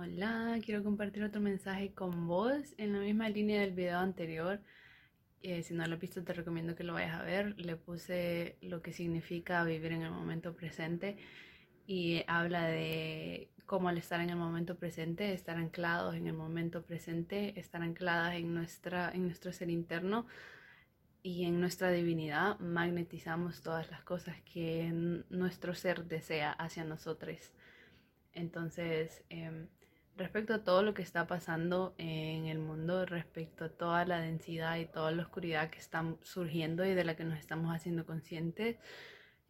Hola, quiero compartir otro mensaje con vos en la misma línea del video anterior. Si no lo has visto, te recomiendo que lo vayas a ver. Le puse lo que significa vivir en el momento presente y habla de cómo al estar en el momento presente, estar anclados en el momento presente, estar ancladas en nuestro ser interno y en nuestra divinidad, magnetizamos todas las cosas que nuestro ser desea hacia nosotros. Entonces, respecto a todo lo que está pasando en el mundo, respecto a toda la densidad y toda la oscuridad que están surgiendo y de la que nos estamos haciendo conscientes,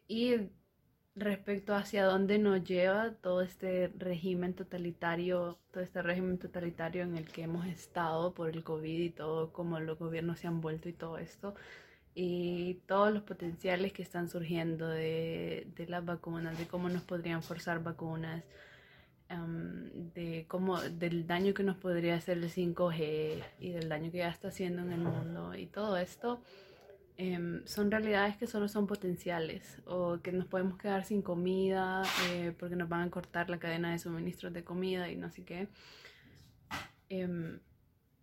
y respecto hacia dónde nos lleva todo este régimen totalitario en el que hemos estado por el COVID y todo, cómo los gobiernos se han vuelto y todo esto, y todos los potenciales que están surgiendo de las vacunas, de cómo nos podrían forzar vacunas, del daño que nos podría hacer el 5G y del daño que ya está haciendo en el mundo y todo esto, son realidades que solo son potenciales, o que nos podemos quedar sin comida porque nos van a cortar la cadena de suministros de comida y no sé qué.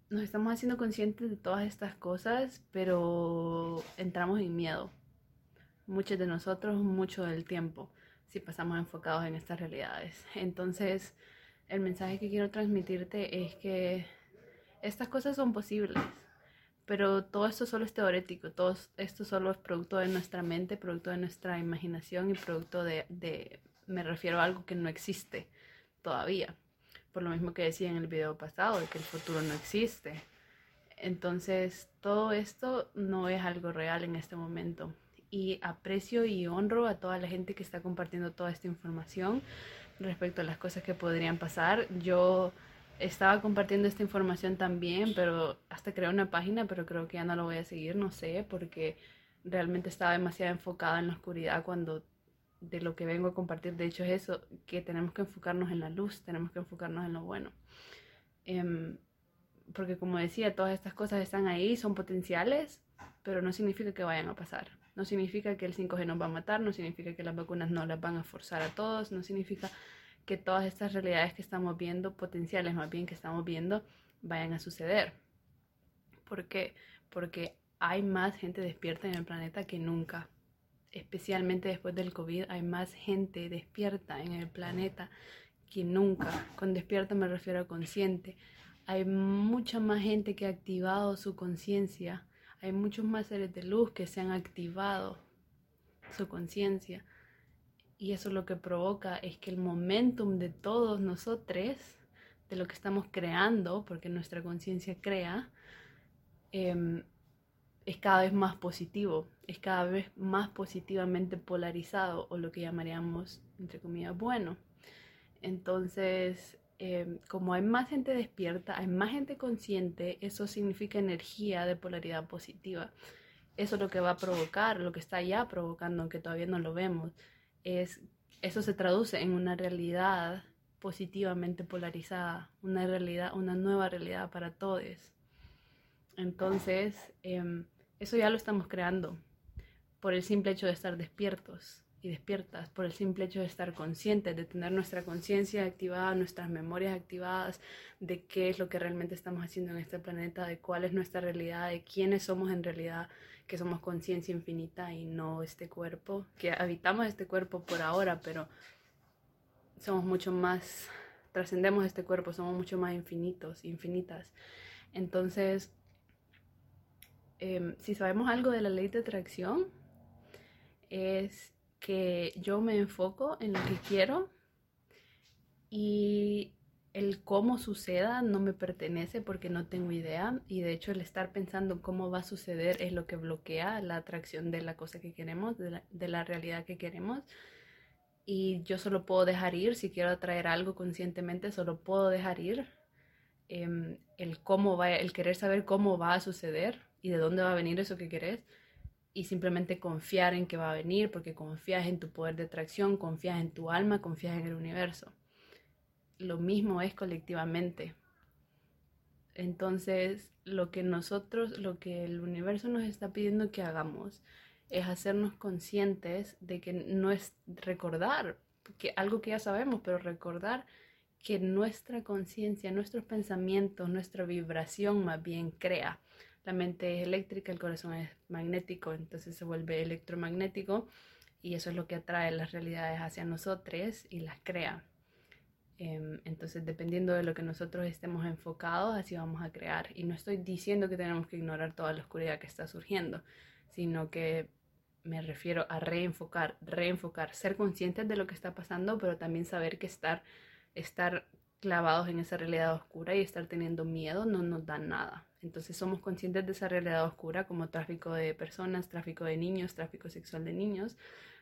Nos estamos haciendo conscientes de todas estas cosas, pero entramos en miedo, muchos de nosotros, mucho del tiempo, si pasamos enfocados en estas realidades. Entonces, el mensaje que quiero transmitirte es que estas cosas son posibles, pero todo esto solo es teórico, todo esto solo es producto de nuestra mente, producto de nuestra imaginación y producto de me refiero a algo que no existe todavía, por lo mismo que decía en el video pasado, de que el futuro no existe. Entonces, todo esto no es algo real en este momento. Y aprecio y honro a toda la gente que está compartiendo toda esta información respecto a las cosas que podrían pasar. Yo estaba compartiendo esta información también, pero hasta creé una página, pero creo que ya no lo voy a seguir, no sé, porque realmente estaba demasiado enfocada en la oscuridad cuando de lo que vengo a compartir. De hecho es eso, que tenemos que enfocarnos en la luz, tenemos que enfocarnos en lo bueno. Porque como decía, todas estas cosas están ahí, son potenciales, pero no significa que vayan a pasar. No significa que el 5G nos va a matar, no significa que las vacunas no las van a forzar a todos, no significa que todas estas realidades que estamos viendo, potenciales más bien que estamos viendo, vayan a suceder. ¿Por qué? Porque hay más gente despierta en el planeta que nunca. Especialmente después del COVID, hay más gente despierta en el planeta que nunca. Con despierta me refiero a consciente. Hay mucha más gente que ha activado su conciencia. Hay muchos más seres de luz que se han activado su conciencia. Y eso lo que provoca es que el momentum de todos nosotros, de lo que estamos creando, porque nuestra conciencia crea, es cada vez más positivo, es cada vez más positivamente polarizado, o lo que llamaríamos, entre comillas, bueno. Entonces, como hay más gente despierta, hay más gente consciente, eso significa energía de polaridad positiva. Eso es lo que va a provocar, lo que está ya provocando, aunque todavía no lo vemos. Eso se traduce en una realidad positivamente polarizada, una nueva realidad para todos. Entonces, eso ya lo estamos creando por el simple hecho de estar despiertos y despiertas, por el simple hecho de estar conscientes, de tener nuestra conciencia activada, nuestras memorias activadas, de qué es lo que realmente estamos haciendo en este planeta, de cuál es nuestra realidad, de quiénes somos en realidad, que somos conciencia infinita y no este cuerpo, que habitamos este cuerpo por ahora, pero somos mucho más, trascendemos este cuerpo, somos mucho más infinitos, infinitas. Entonces, si sabemos algo de la ley de atracción, es que yo me enfoco en lo que quiero y el cómo suceda no me pertenece porque no tengo idea, y de hecho el estar pensando cómo va a suceder es lo que bloquea la atracción de la cosa que queremos, de la realidad que queremos. Y yo solo puedo dejar ir, si quiero atraer algo conscientemente, solo puedo dejar ir el querer saber cómo va a suceder y de dónde va a venir eso que querés, y simplemente confiar en que va a venir, porque confías en tu poder de atracción, confías en tu alma, confías en el universo. Lo mismo es colectivamente. Entonces, lo que el universo nos está pidiendo que hagamos es hacernos conscientes de que no es recordar, que algo que ya sabemos, pero recordar que nuestra conciencia, nuestros pensamientos, nuestra vibración más bien crea. La mente es eléctrica, el corazón es magnético, entonces se vuelve electromagnético y eso es lo que atrae las realidades hacia nosotros y las crea. Entonces, dependiendo de lo que nosotros estemos enfocados, así vamos a crear. Y no estoy diciendo que tenemos que ignorar toda la oscuridad que está surgiendo, sino que me refiero a reenfocar, ser conscientes de lo que está pasando, pero también saber que estar clavados en esa realidad oscura y estar teniendo miedo no nos da nada. Entonces somos conscientes de esa realidad oscura como tráfico de personas, tráfico de niños, tráfico sexual de niños,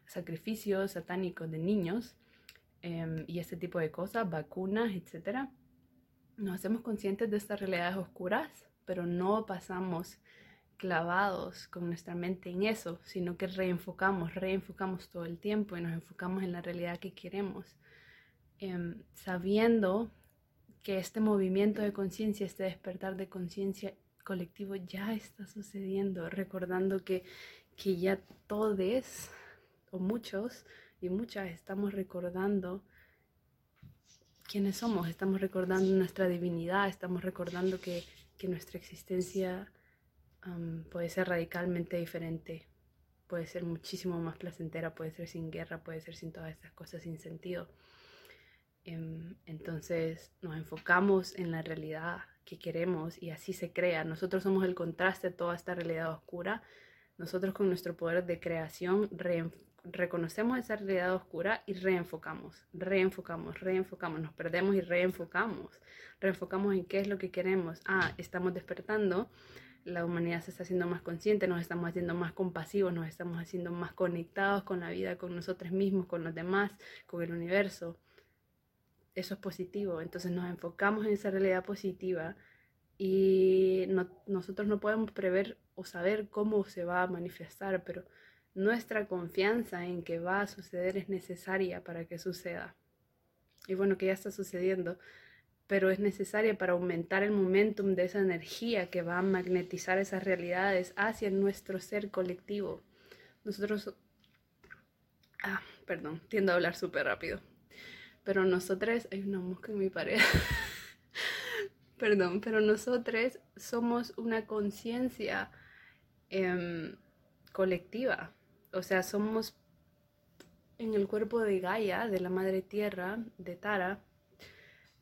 sacrificios satánicos de niños y este tipo de cosas, vacunas, etc. Nos hacemos conscientes de estas realidades oscuras, pero no pasamos clavados con nuestra mente en eso, sino que reenfocamos todo el tiempo y nos enfocamos en la realidad que queremos. Sabiendo que este movimiento de conciencia, este despertar de conciencia colectivo ya está sucediendo, recordando que ya todos o muchos y muchas estamos recordando quiénes somos, estamos recordando nuestra divinidad, estamos recordando que nuestra existencia puede ser radicalmente diferente, puede ser muchísimo más placentera, puede ser sin guerra, puede ser sin todas estas cosas sin sentido. Entonces nos enfocamos en la realidad que queremos y así se crea. Nosotros somos el contraste de toda esta realidad oscura. Nosotros con nuestro poder de creación reconocemos esa realidad oscura y reenfocamos, nos perdemos y reenfocamos en qué es lo que queremos. Estamos despertando, la humanidad se está haciendo más consciente, nos estamos haciendo más compasivos, nos estamos haciendo más conectados con la vida, con nosotros mismos, con los demás, con el universo. Eso es positivo, entonces nos enfocamos en esa realidad positiva y nosotros no podemos prever o saber cómo se va a manifestar, pero nuestra confianza en que va a suceder es necesaria para que suceda. Y bueno, que ya está sucediendo, pero es necesaria para aumentar el momentum de esa energía que va a magnetizar esas realidades hacia nuestro ser colectivo. Tiendo a hablar súper rápido. Pero nosotros somos una conciencia colectiva. O sea, somos en el cuerpo de Gaia, de la Madre Tierra, de Tara,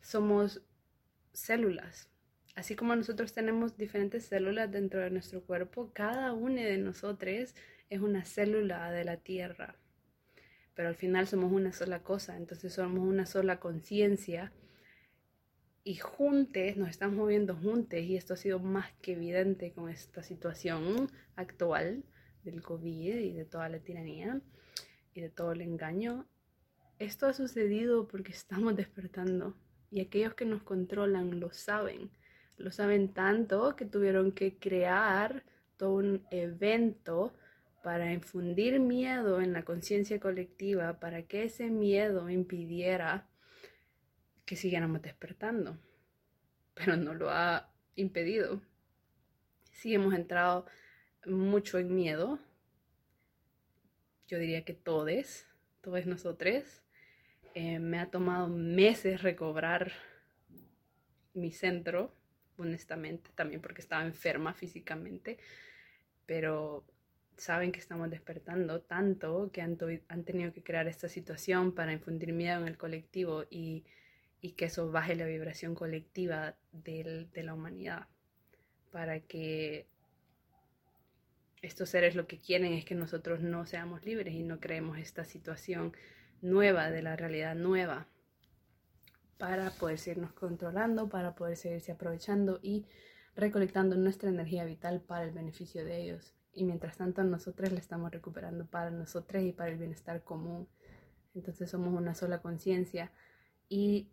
somos células. Así como nosotros tenemos diferentes células dentro de nuestro cuerpo, cada una de nosotros es una célula de la Tierra. Pero al final somos una sola cosa, entonces somos una sola conciencia y juntos, nos estamos moviendo juntos y esto ha sido más que evidente con esta situación actual del COVID y de toda la tiranía y de todo el engaño. Esto ha sucedido porque estamos despertando y aquellos que nos controlan lo saben tanto que tuvieron que crear todo un evento para infundir miedo en la conciencia colectiva, para que ese miedo impidiera que siguiéramos despertando. Pero no lo ha impedido. Sí hemos entrado mucho en miedo. Yo diría que todos nosotros. Me ha tomado meses recobrar mi centro, honestamente, también porque estaba enferma físicamente, pero saben que estamos despertando tanto que han tenido que crear esta situación para infundir miedo en el colectivo y que eso baje la vibración colectiva de la humanidad, para que estos seres lo que quieren es que nosotros no seamos libres y no creemos esta situación nueva de la realidad nueva para poder seguirnos controlando, para poder seguirse aprovechando y recolectando nuestra energía vital para el beneficio de ellos. Y mientras tanto nosotros la estamos recuperando para nosotros y para el bienestar común. Entonces somos una sola conciencia y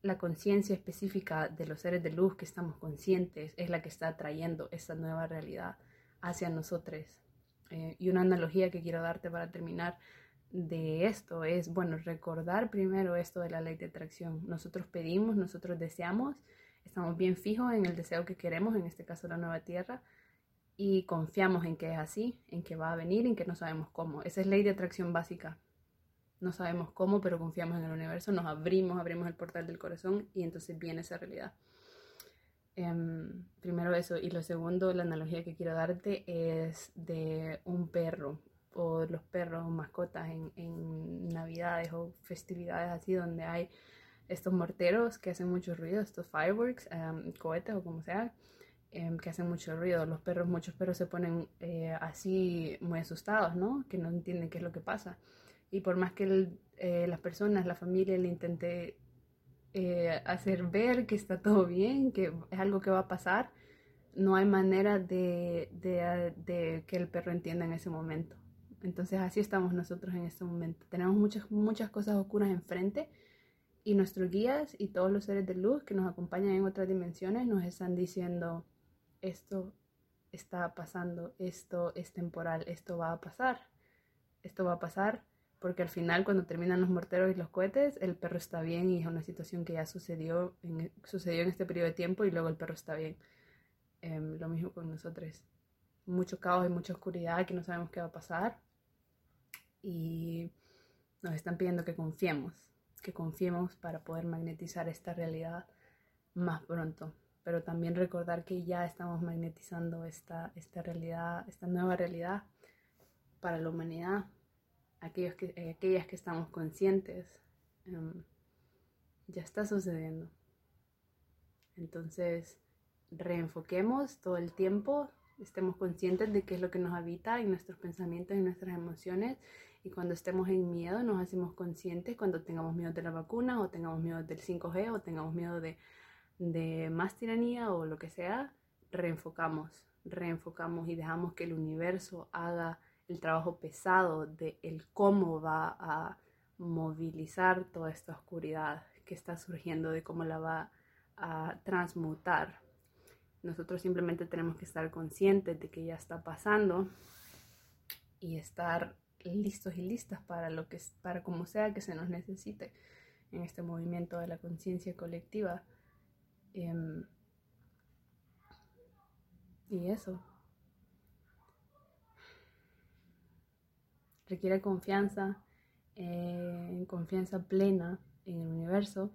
la conciencia específica de los seres de luz que estamos conscientes es la que está atrayendo esta nueva realidad hacia nosotros. Y una analogía que quiero darte para terminar de esto es, recordar primero esto de la ley de atracción. Nosotros pedimos, nosotros deseamos, estamos bien fijos en el deseo que queremos, en este caso la nueva tierra, y confiamos en que es así, en que va a venir, en que no sabemos cómo. Esa es ley de atracción básica. no sabemos cómo, pero confiamos en el universo, nos abrimos el portal del corazón y entonces viene esa realidad. Primero eso, y lo segundo, la analogía que quiero darte es de un perro o los perros, mascotas en navidades o festividades así donde hay estos morteros que hacen mucho ruido, estos fireworks, cohetes o como sea, que hacen mucho ruido. Muchos perros se ponen así muy asustados, ¿no? Que no entienden qué es lo que pasa. Y por más que las personas, la familia le intente hacer ver que está todo bien, que es algo que va a pasar, no hay manera de que el perro entienda en ese momento. Entonces así estamos nosotros en este momento. Tenemos muchas cosas oscuras enfrente y nuestros guías y todos los seres de luz que nos acompañan en otras dimensiones nos están diciendo: esto está pasando, esto es temporal, esto va a pasar. Porque al final, cuando terminan los morteros y los cohetes, el perro está bien y es una situación que ya sucedió en este periodo de tiempo y luego el perro está bien. Lo mismo con nosotros. Mucho caos y mucha oscuridad que no sabemos qué va a pasar. Y nos están pidiendo que confiemos para poder magnetizar esta realidad más pronto. Pero también recordar que ya estamos magnetizando esta realidad, esta nueva realidad para la humanidad. Aquellas que estamos conscientes, ya está sucediendo. Entonces, reenfoquemos todo el tiempo, estemos conscientes de qué es lo que nos habita en nuestros pensamientos y nuestras emociones. Y cuando estemos en miedo, nos hacemos conscientes cuando tengamos miedo de la vacuna, o tengamos miedo del 5G, o tengamos miedo de más tiranía, o lo que sea, reenfocamos y dejamos que el universo haga el trabajo pesado de el cómo va a movilizar toda esta oscuridad que está surgiendo, de cómo la va a transmutar. Nosotros simplemente tenemos que estar conscientes de que ya está pasando y estar listos y listas para como sea que se nos necesite en este movimiento de la conciencia colectiva. Y eso requiere confianza plena en el universo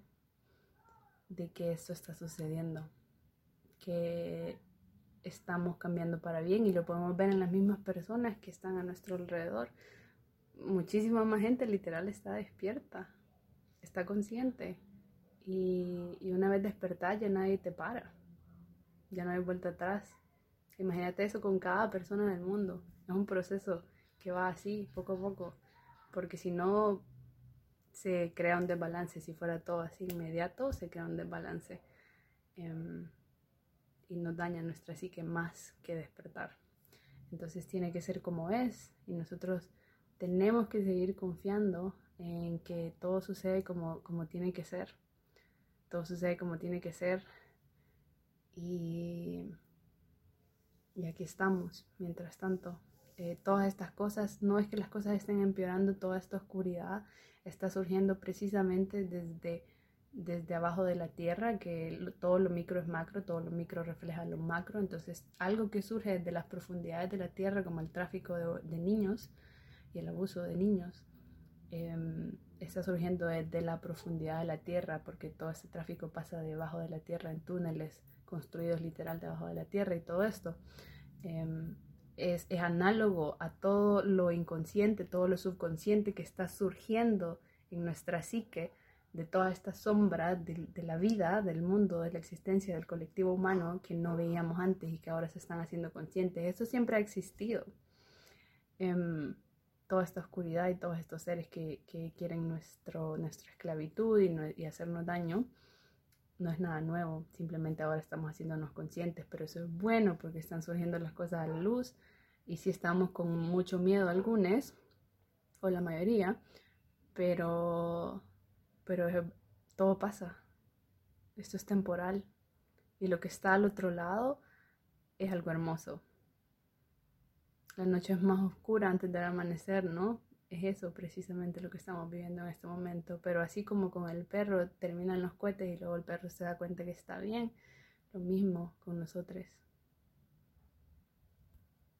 de que esto está sucediendo, que estamos cambiando para bien, y lo podemos ver en las mismas personas que están a nuestro alrededor. Muchísima más gente literal está despierta, está consciente, y una vez despertada ya nadie te para, ya no hay vuelta atrás. Imagínate eso con cada persona del mundo. Es un proceso que va así, poco a poco, porque si no se crea un desbalance. Si fuera todo así inmediato, se crea un desbalance y nos daña nuestra psique más que despertar. Entonces tiene que ser como es, y nosotros tenemos que seguir confiando en que todo sucede como tiene que ser. Todo sucede como tiene que ser, y aquí estamos, mientras tanto. Todas estas cosas, no es que las cosas estén empeorando, toda esta oscuridad está surgiendo precisamente desde abajo de la tierra, que todo lo micro es macro, todo lo micro refleja lo macro. Entonces algo que surge desde las profundidades de la tierra, como el tráfico de niños y el abuso de niños, está surgiendo desde la profundidad de la tierra, porque todo este tráfico pasa debajo de la tierra, en túneles construidos literal debajo de la tierra, y todo esto es análogo a todo lo inconsciente, todo lo subconsciente que está surgiendo en nuestra psique, de toda esta sombra de la vida, del mundo, de la existencia del colectivo humano, que no veíamos antes y que ahora se están haciendo conscientes. Eso siempre ha existido. Toda esta oscuridad y todos estos seres que quieren nuestra esclavitud y hacernos daño, no es nada nuevo, simplemente ahora estamos haciéndonos conscientes. Pero eso es bueno, porque están surgiendo las cosas a la luz, y sí estamos con mucho miedo algunos, o la mayoría, pero todo pasa, esto es temporal, y lo que está al otro lado es algo hermoso. La noche es más oscura antes del amanecer, ¿no? Es eso precisamente lo que estamos viviendo en este momento. Pero así como con el perro terminan los cohetes y luego el perro se da cuenta que está bien, lo mismo con nosotros.